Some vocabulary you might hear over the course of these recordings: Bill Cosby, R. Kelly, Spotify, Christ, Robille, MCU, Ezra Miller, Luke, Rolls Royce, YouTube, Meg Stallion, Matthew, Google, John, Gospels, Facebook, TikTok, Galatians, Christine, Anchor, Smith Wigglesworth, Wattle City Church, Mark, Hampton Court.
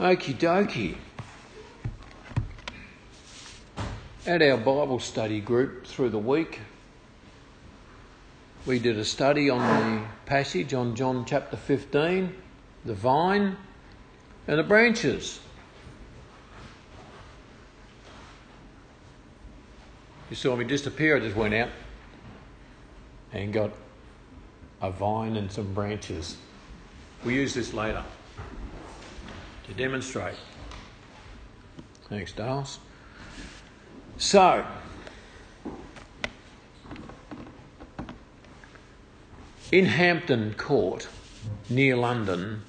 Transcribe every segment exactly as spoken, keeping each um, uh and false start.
Okie dokie. At our Bible study group through the week, we did a study on the passage on John chapter fifteen, the vine and the branches. You saw me disappear, I just went out and got a vine and some branches. We'll use this later to demonstrate. Thanks, Dales. So, in Hampton Court, near London,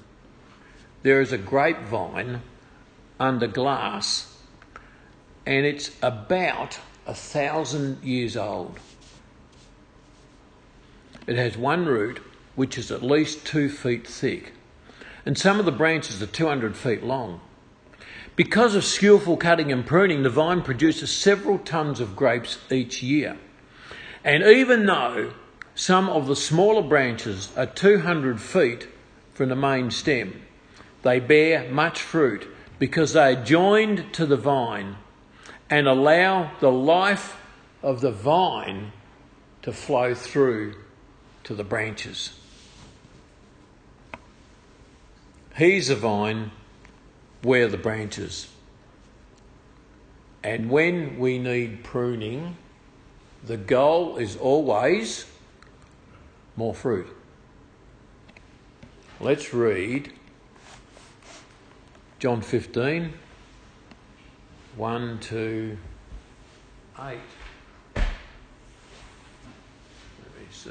there is a grapevine under glass, and it's about a thousand years old. It has one root, which is at least two feet thick, and some of the branches are two hundred feet long. Because of skillful cutting and pruning, the vine produces several tons of grapes each year. And even though some of the smaller branches are two hundred feet from the main stem, they bear much fruit because they are joined to the vine and allow the life of the vine to flow through to the branches. He's the vine, we're the branches. And when we need pruning, the goal is always more fruit. Let's read John fifteen, one to eight. Let me see.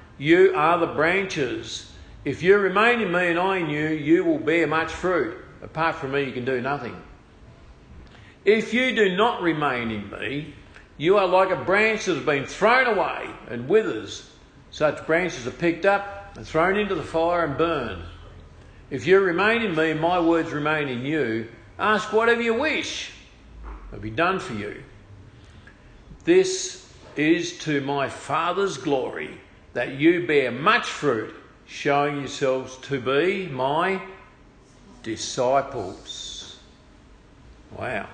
you are the branches. If you remain in me and I in you, you will bear much fruit. Apart from me, you can do nothing. If you do not remain in me, you are like a branch that has been thrown away and withers. Such branches are picked up and thrown into the fire and burned. If you remain in me, my words remain in you. Ask whatever you wish. It will be done for you. This is to my Father's glory, that you bear much fruit, showing yourselves to be my disciples. Wow.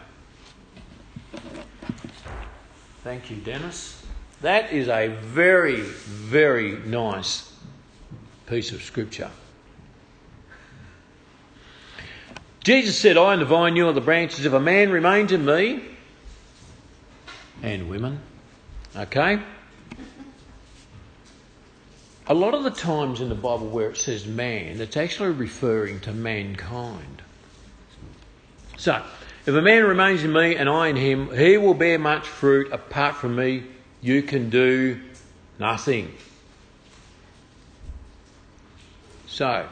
Thank you, Dennis. That is a very, very nice piece of scripture. Jesus said, I am the vine, you are the branches. If a man remains in me, and women, okay? A lot of the times in the Bible where it says man, it's actually referring to mankind. So, if a man remains in me and I in him, he will bear much fruit. Apart from me, you can do nothing. So,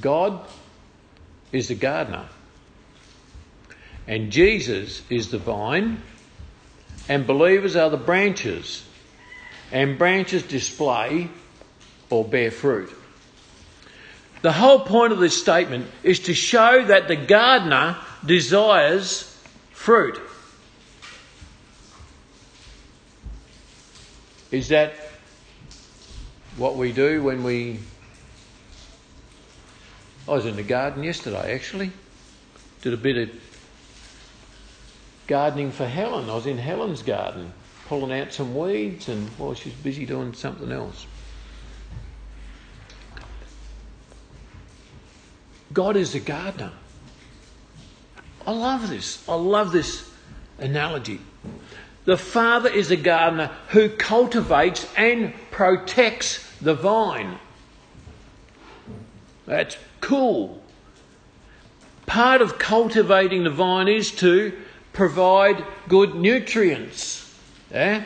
God is the gardener, and Jesus is the vine, and believers are the branches. And branches display or bear fruit. The whole point of this statement is to show that the gardener desires fruit. Is that what we do when we... I was in the garden yesterday, actually. Did a bit of gardening for Helen. I was in Helen's garden, pulling out some weeds, and well, she's busy doing something else. God is the gardener. I love this. I love this analogy. The Father is the gardener who cultivates and protects the vine. That's cool. Part of cultivating the vine is to provide good nutrients. Yeah?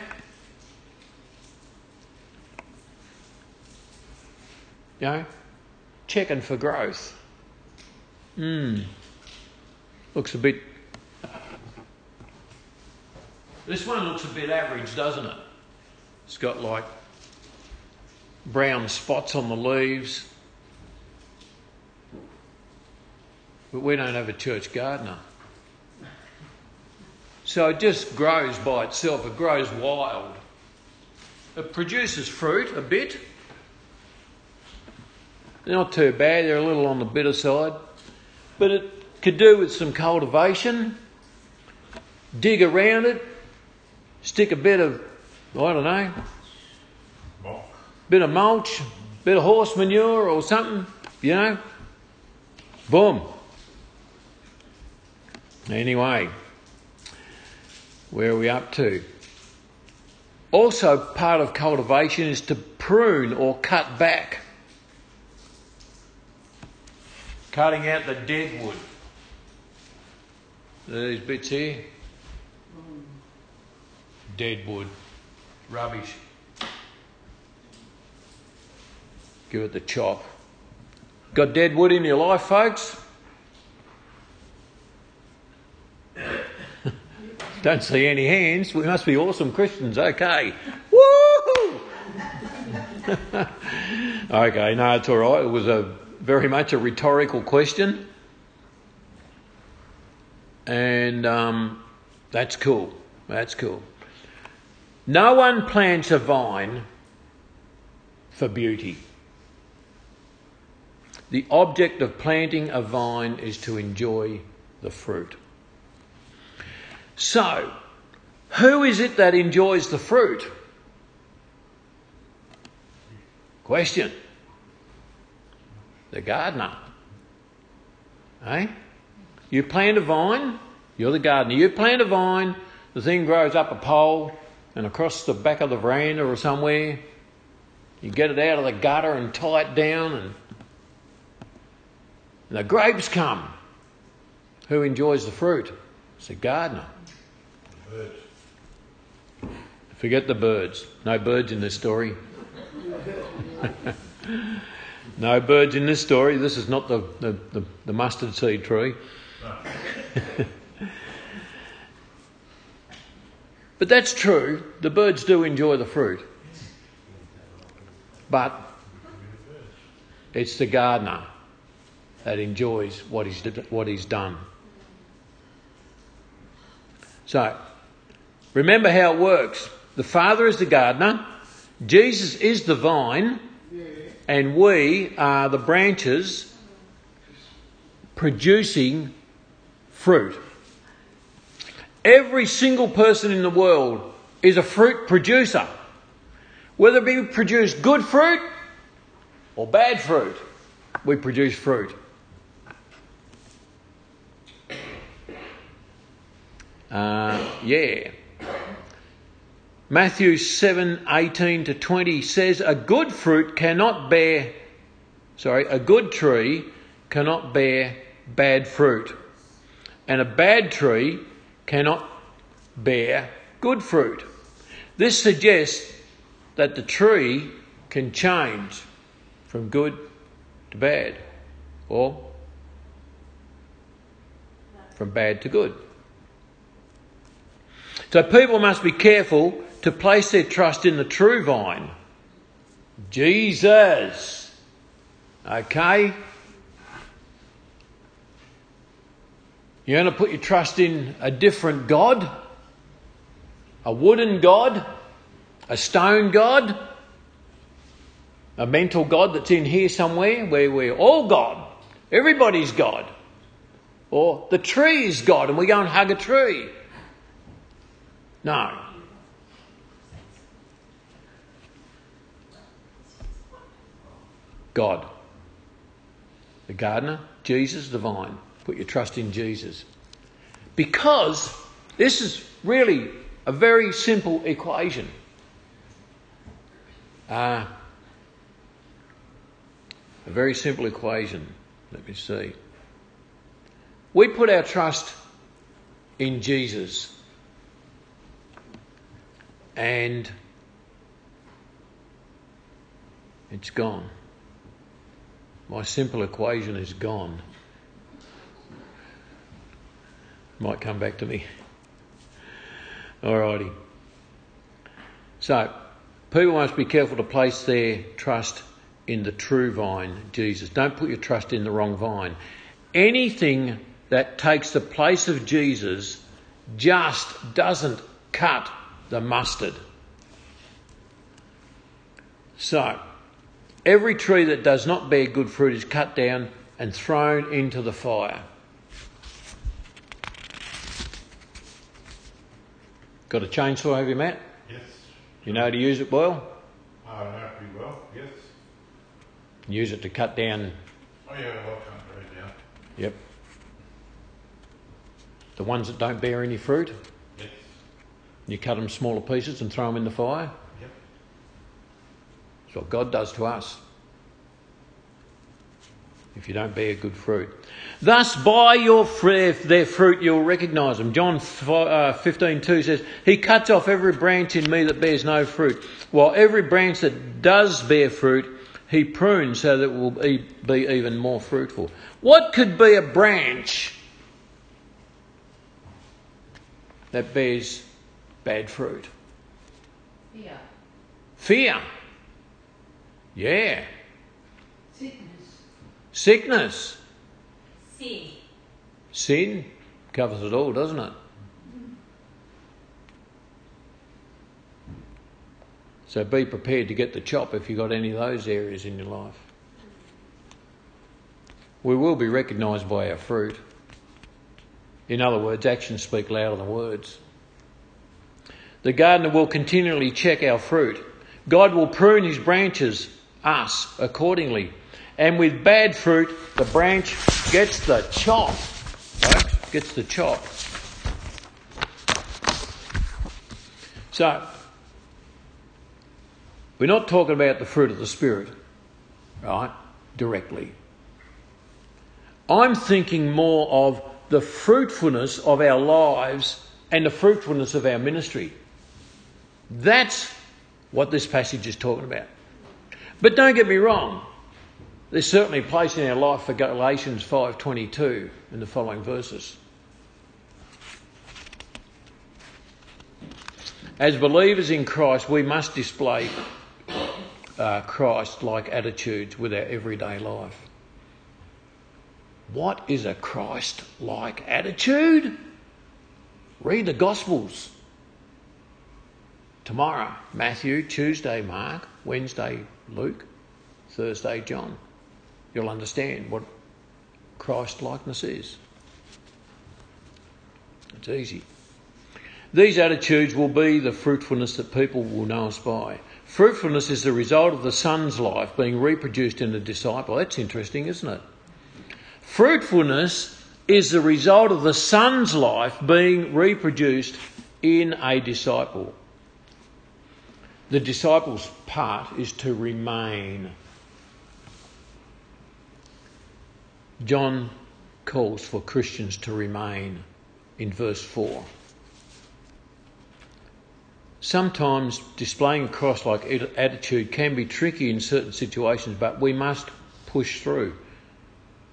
You know, checking for growth. Mm. Looks a bit... This one looks a bit average, doesn't it? It's got like brown spots on the leaves. But we don't have a church gardener. So it just grows by itself. It grows wild. It produces fruit a bit. They're not too bad. They're a little on the bitter side. But it could do with some cultivation. Dig around it. Stick a bit of, I don't know, bit of mulch, bit of horse manure or something, you know. Boom. Anyway, where are we up to? Also, part of cultivation is to prune or cut back. Cutting out the dead wood. These bits here. Dead wood. Rubbish. Give it the chop. Got dead wood in your life, folks? Don't see any hands. We must be awesome Christians. Okay. Woo-hoo! Okay, no, it's all right. It was a very much a rhetorical question. And um, that's cool. That's cool. No one plants a vine for beauty. The object of planting a vine is to enjoy the fruit. So, who is it that enjoys the fruit? Question. The gardener. Eh? You plant a vine, you're the gardener. You plant a vine, the thing grows up a pole and across the back of the veranda or somewhere. You get it out of the gutter and tie it down and the grapes come. Who enjoys the fruit? It's the gardener. The birds. Forget the birds. No birds in this story. No birds in this story. This is not the, the, the, the mustard seed tree. No. But that's true. The birds do enjoy the fruit. But it's the gardener that enjoys what he's, what he's done. So, remember how it works. The Father is the gardener, Jesus is the vine, and we are the branches producing fruit. Every single person in the world is a fruit producer, whether we produce good fruit or bad fruit, we produce fruit. Uh, yeah. Matthew seven, eighteen to twenty says, a good fruit cannot bear, sorry, a good tree cannot bear bad fruit, and a bad tree cannot bear good fruit. This suggests that the tree can change from good to bad, or from bad to good. So people must be careful to place their trust in the true vine, Jesus. Okay? You're going to put your trust in a different god? A wooden god? A stone god? A mental god that's in here somewhere where we're all God. Everybody's God. Or the tree is God and we go and hug a tree. No. God. The gardener, Jesus, the vine. Put your trust in Jesus. Because this is really a very simple equation. Uh, a very simple equation. Let me see. We put our trust in Jesus. And it's gone. My simple equation is gone. Might come back to me. Alrighty. So, people must be careful to place their trust in the true vine, Jesus. Don't put your trust in the wrong vine. Anything that takes the place of Jesus just doesn't cut the mustard. So, every tree that does not bear good fruit is cut down and thrown into the fire. Got a chainsaw over you, Matt? Yes. You know how to use it well? I know pretty well, yes. Use it to cut down. Oh yeah, well, cut right down. Yep. The ones that don't bear any fruit? Yes. You cut them smaller pieces and throw them in the fire? Yep. That's what God does to us. If you don't bear good fruit. Thus by your fr- their fruit you'll recognise them. John fifteen two says, He cuts off every branch in me that bears no fruit, while every branch that does bear fruit He prunes so that it will be, be even more fruitful. What could be a branch that bears bad fruit? Fear. Fear. Yeah. Sickness. Sickness. Sin. Sin covers it all, doesn't it? So be prepared to get the chop if you've got any of those areas in your life. We will be recognised by our fruit. In other words, actions speak louder than words. The gardener will continually check our fruit. God will prune His branches, us, accordingly. And with bad fruit, the branch gets the chop. Right? Gets the chop. So, we're not talking about the fruit of the Spirit, right, directly. I'm thinking more of the fruitfulness of our lives and the fruitfulness of our ministry. That's what this passage is talking about. But don't get me wrong. There's certainly a place in our life for Galatians five twenty-two in the following verses. As believers in Christ, we must display Uh, Christ-like attitudes with our everyday life. What is a Christ-like attitude? Read the Gospels. Tomorrow, Matthew, Tuesday, Mark, Wednesday, Luke, Thursday, John. You'll understand what Christ-likeness is. It's easy. These attitudes will be the fruitfulness that people will know us by. Fruitfulness is the result of the son's life being reproduced in the disciple. That's interesting, isn't it? Fruitfulness is the result of the son's life being reproduced in a disciple. The disciple's part is to remain. John calls for Christians to remain in verse four. Sometimes displaying a Christ-like attitude can be tricky in certain situations, but we must push through.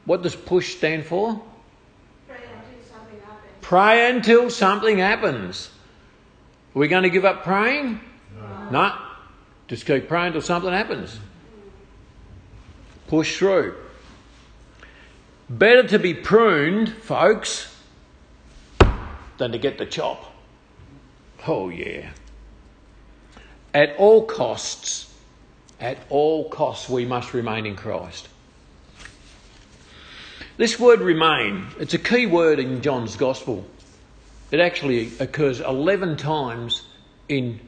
What does push stand for? Pray until something happens. Pray until something happens. Are we going to give up praying? No. No. Just keep praying until something happens. Push through. Better to be pruned, folks, than to get the chop. Oh, yeah. At all costs, at all costs, we must remain in Christ. This word remain, it's a key word in John's Gospel. It actually occurs eleven times in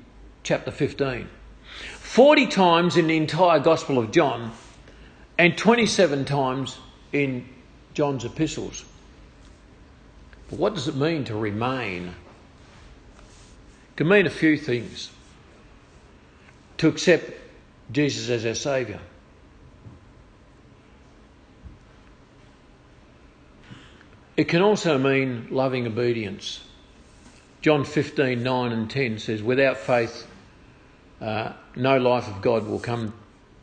chapter fifteen. forty times in the entire Gospel of John and twenty-seven times in John's epistles. But what does it mean to remain? It can mean a few things. To accept Jesus as our Saviour. It can also mean loving obedience. John fifteen nine and ten says, Without faith, uh, no life of God will come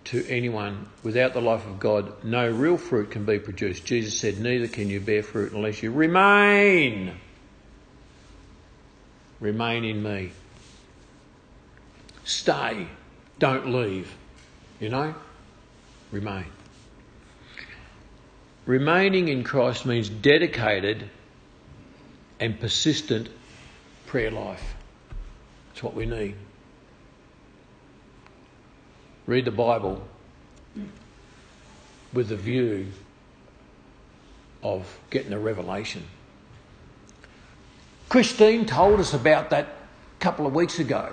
to anyone. Without the life of God, no real fruit can be produced. Jesus said, Neither can you bear fruit unless you remain remain in me. Stay, don't leave, you know, remain. Remaining in Christ means dedicated and persistent prayer life. That's what we need. Read the Bible with a view of getting a revelation. Christine told us about that a couple of weeks ago.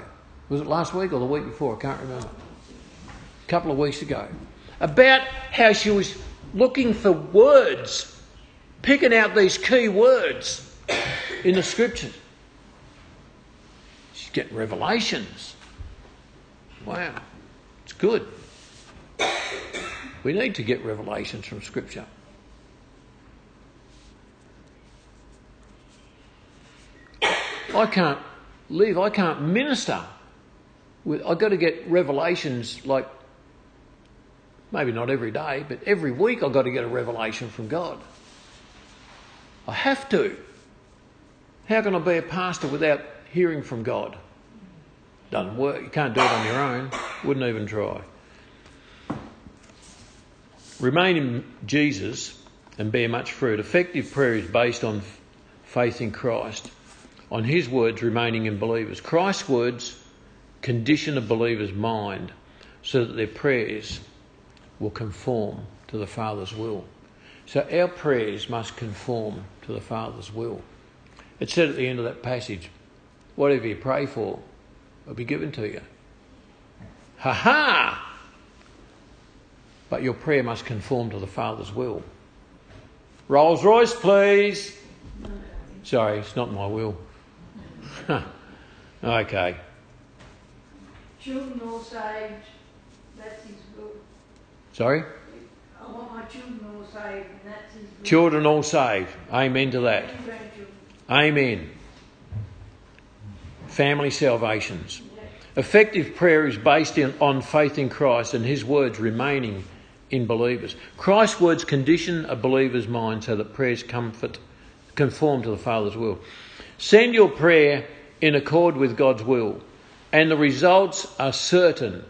Was it last week or the week before? I can't remember. A couple of weeks ago. About how she was looking for words, picking out these key words in the scriptures. She's getting revelations. Wow, it's good. We need to get revelations from scripture. I can't live, I can't minister. I've got to get revelations, like maybe not every day, but every week I've got to get a revelation from God. I have to. How can I be a pastor without hearing from God? Doesn't work. You can't do it on your own. Wouldn't even try. Remain in Jesus and bear much fruit. Effective prayer is based on faith in Christ, on his words remaining in believers. Christ's words condition a believer's mind so that their prayers will conform to the Father's will. So our prayers must conform to the Father's will. It said at the end of that passage, whatever you pray for will be given to you. Ha ha! But your prayer must conform to the Father's will. Rolls Royce, please. Sorry, it's not my will. Okay. Children all saved, that's his will. Sorry? I want my children all saved, and that's his will. Children all saved. Amen to that. Amen. Family salvations. Effective prayer is based in, on faith in Christ and his words remaining in believers. Christ's words condition a believer's mind so that prayers comfort, conform to the Father's will. Send your prayer in accord with God's will, and the results are certain.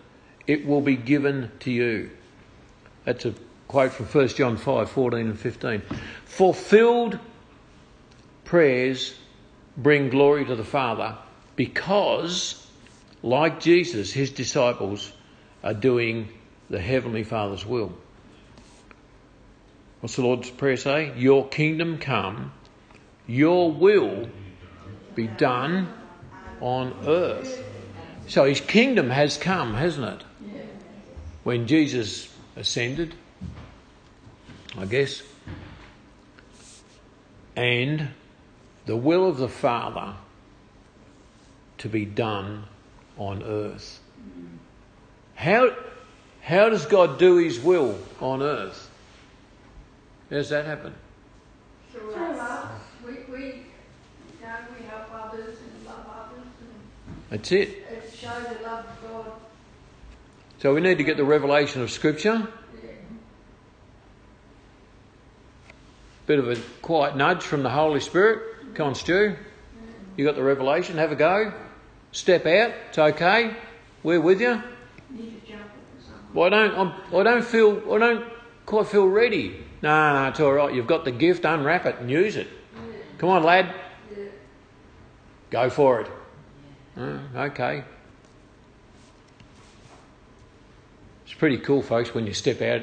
It will be given to you. That's a quote from First John five, fourteen and fifteen. Fulfilled prayers bring glory to the Father because, like Jesus, his disciples are doing the Heavenly Father's will. What's the Lord's Prayer say? Your kingdom come, your will be done on earth. So his kingdom has come, hasn't it? When Jesus ascended, I guess. And the will of the Father to be done on earth. How how does God do his will on earth? How does that happen? Through us. We, we, you know, we help others and love others. And that's it. It shows the love of God. So we need to get the revelation of Scripture. Yeah. Bit of a quiet nudge from the Holy Spirit. Come on, Stu. You got the revelation. Have a go. Step out. It's okay. We're with you. Well, I don't. I'm, I don't feel. I don't quite feel ready. No, no, it's all right. You've got the gift. Unwrap it and use it. Yeah. Come on, lad. Yeah. Go for it. Yeah. Oh, okay. It's pretty cool, folks, when you step out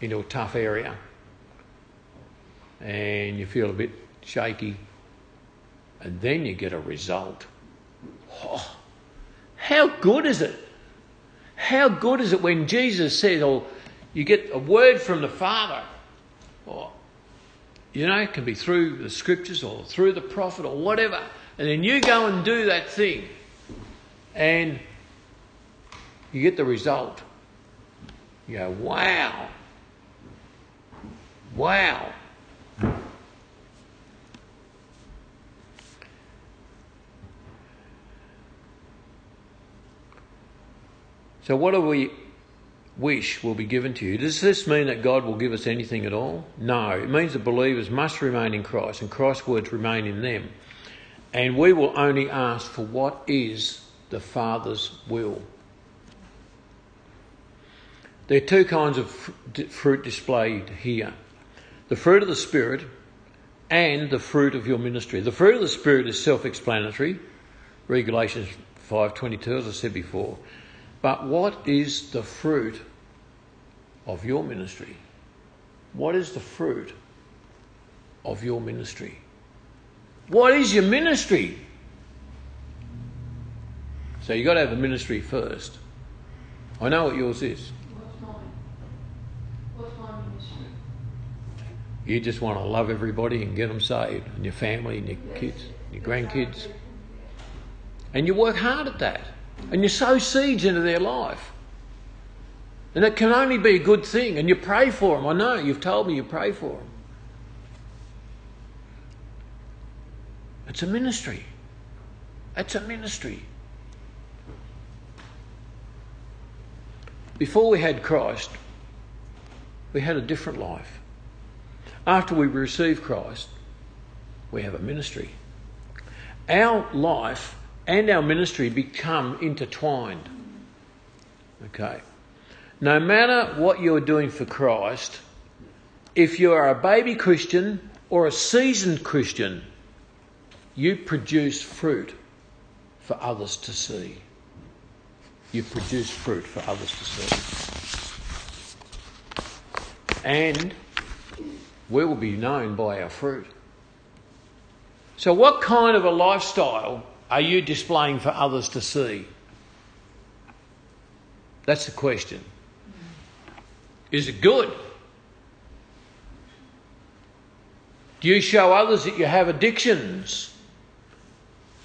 into a tough area and you feel a bit shaky. And then you get a result. Oh, how good is it? How good is it when Jesus says, or you get a word from the Father, or, you know, it can be through the scriptures or through the prophet or whatever, and then you go and do that thing and you get the result. You go, wow. Wow. So what do we wish will be given to you? Does this mean that God will give us anything at all? No. It means that believers must remain in Christ and Christ's words remain in them. And we will only ask for what is the Father's will. There are two kinds of fruit displayed here. The fruit of the Spirit and the fruit of your ministry. The fruit of the Spirit is self-explanatory. Read Galatians five twenty-two, as I said before. But what is the fruit of your ministry? What is the fruit of your ministry? What is your ministry? So you've got to have a ministry first. I know what yours is. What's mine? What's my ministry? You just want to love everybody and get them saved, and your family and your kids, your grandkids. And you work hard at that. And you sow seeds into their life. And it can only be a good thing. And you pray for them. I know, you've told me you pray for them. It's a ministry. It's a ministry. Before we had Christ, we had a different life. After we receive Christ, we have a ministry. Our life and our ministry become intertwined. Okay. No matter what you're doing for Christ, if you are a baby Christian or a seasoned Christian, you produce fruit for others to see. You produce fruit for others to see. And we will be known by our fruit. So what kind of a lifestyle are you displaying for others to see? That's the question. Is it good? Do you show others that you have addictions?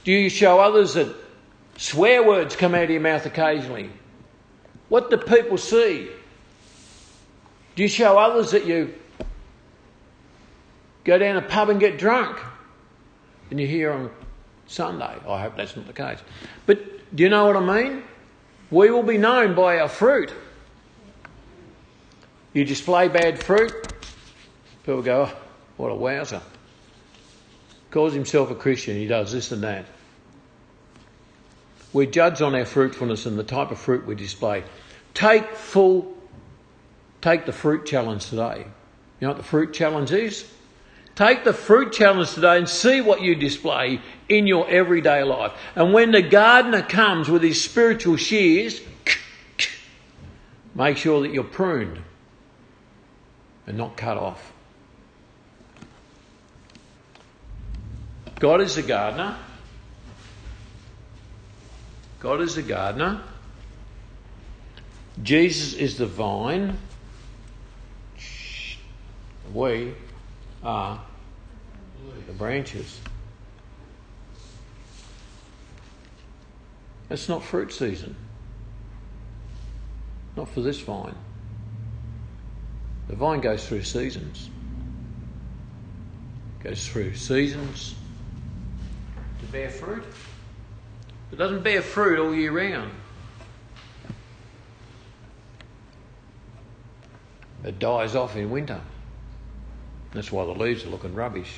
Do you show others that swear words come out of your mouth occasionally? What do people see? Do you show others that you go down a pub and get drunk? And you hear on Sunday. I hope that's not the case. But do you know what I mean? We will be known by our fruit. You display bad fruit, people go, oh, what a wowser. Calls himself a Christian, he does this and that. We're judged on our fruitfulness and the type of fruit we display. Take full, take the fruit challenge today. You know what the fruit challenge is? Take the fruit challenge today and see what you display in your everyday life. And when the gardener comes with his spiritual shears, make sure that you're pruned and not cut off. God is the gardener. God is the gardener. Jesus is the vine. We are the branches. It's not fruit season. Not for this vine. The vine goes through seasons. Goes through seasons to bear fruit. It doesn't bear fruit all year round. It dies off in winter. That's why the leaves are looking rubbish.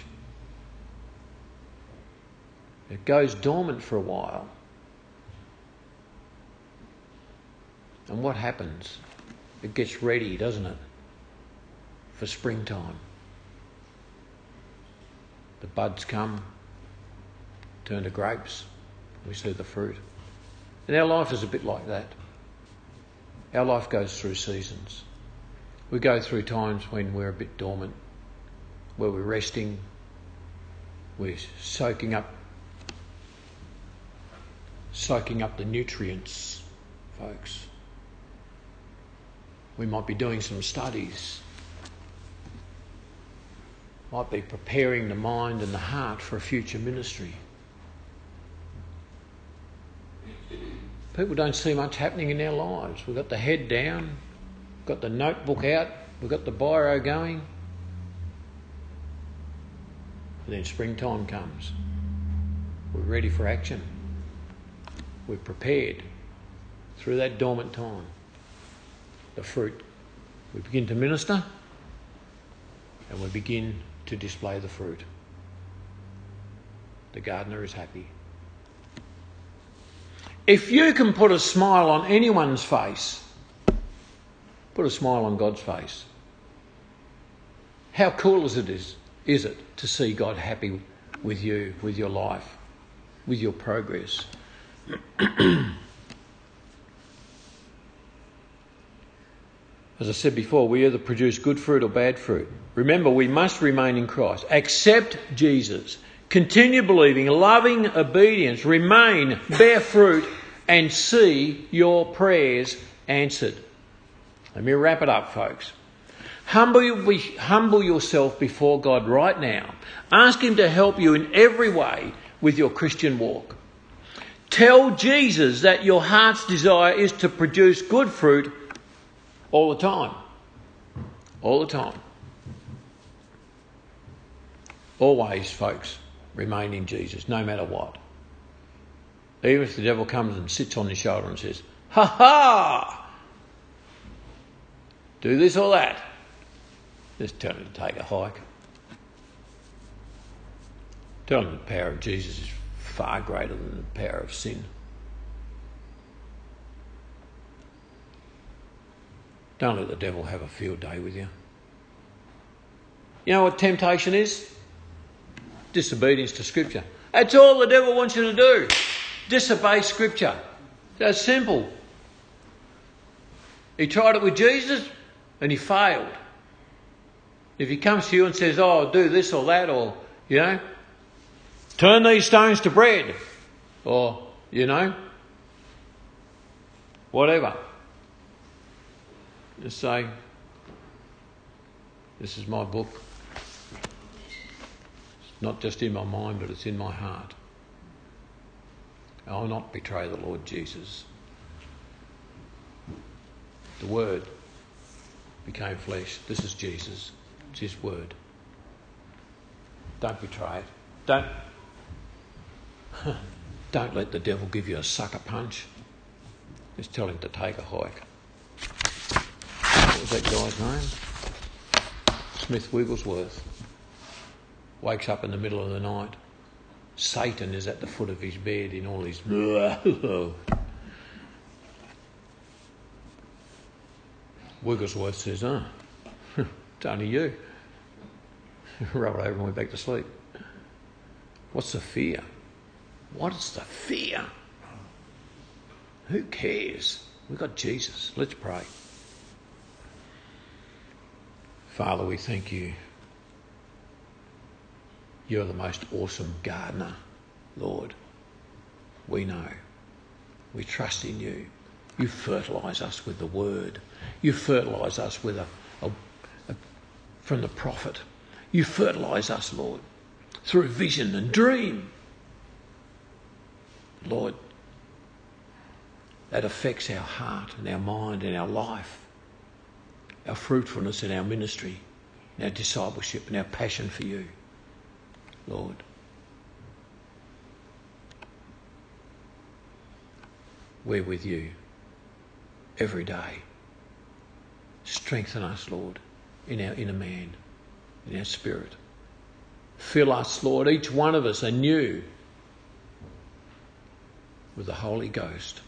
It goes dormant for a while. And what happens? It gets ready, doesn't it? For springtime. The buds come, turn to grapes, we see the fruit. And our life is a bit like that. Our life goes through seasons. We go through times when we're a bit dormant, where we're resting, we're soaking up, soaking up the nutrients, folks. We might be doing some studies, might be preparing the mind and the heart for a future ministry. People don't see much happening in their lives. We've got the head down, we've got the notebook out, we've got the biro going. And then springtime comes. We're ready for action. We're prepared through that dormant time. The fruit. We begin to minister and we begin to display the fruit. the gardener is happy. If you can put a smile on anyone's face, put a smile on God's face. How cool is it, is, is it to see God happy with you, with your life, with your progress? As I said before, we either produce good fruit or bad fruit. Remember, we must remain in Christ. Accept Jesus. Continue believing, loving obedience. Remain, bear fruit, and see your prayers answered. Let me wrap it up, folks. Humble, humble yourself before God right now. Ask Him to help you in every way with your Christian walk. Tell Jesus that your heart's desire is to produce good fruit all the time. All the time. Always, folks, remain in Jesus, no matter what. Even if the devil comes and sits on your shoulder and says, "Ha ha! Do this or that," just tell him to take a hike. Tell him the power of Jesus is far greater than the power of sin. Don't let the devil have a field day with you. You know what temptation is? Disobedience to Scripture. That's all the devil wants you to do. Disobey Scripture. That's simple. He tried it with Jesus and he failed. If he comes to you and says, "Oh, do this or that," or, you know, "Turn these stones to bread," or, you know, whatever, just say, "This is my book. It's not just in my mind, but it's in my heart. I'll not betray the Lord Jesus. The Word became flesh. This is Jesus. It's His Word. Don't betray it. Don't Don't let the devil give you a sucker punch. Just tell him to take a hike." What was that guy's name? Smith Wigglesworth. Wakes up in the middle of the night. Satan is at the foot of his bed in all his... Wigglesworth says, "Oh, it's only you." Rolled over and went back to sleep. What's the fear? What is the fear? Who cares? We've got Jesus. Let's pray. Father, we thank you. You're the most awesome gardener, Lord. We know. We trust in you. You fertilise us with the word. You fertilise us with a, a, a from the prophet. You fertilise us, Lord, through vision and dream. Lord, that affects our heart and our mind and our life, our fruitfulness in our ministry, and our discipleship and our passion for you, Lord. We're with you every day. Strengthen us, Lord, in our inner man, in our spirit. Fill us, Lord, each one of us anew with the Holy Ghost,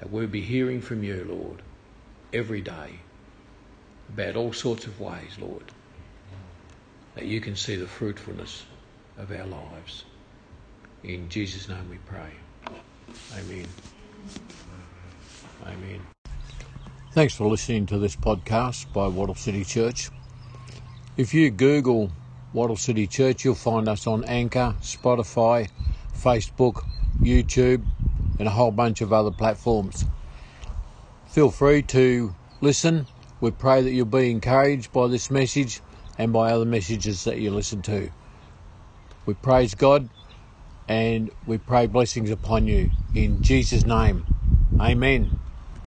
that we'll be hearing from you, Lord, every day about all sorts of ways, Lord, that you can see the fruitfulness of our lives. In Jesus' name we pray. Amen. Amen. Thanks for listening to this podcast by Wattle City Church. If you Google Wattle City Church, you'll find us on Anchor, Spotify, Facebook, YouTube, and a whole bunch of other platforms. Feel free to listen. We pray that you'll be encouraged by this message and by other messages that you listen to. We praise God and we pray blessings upon you. In Jesus' name, amen.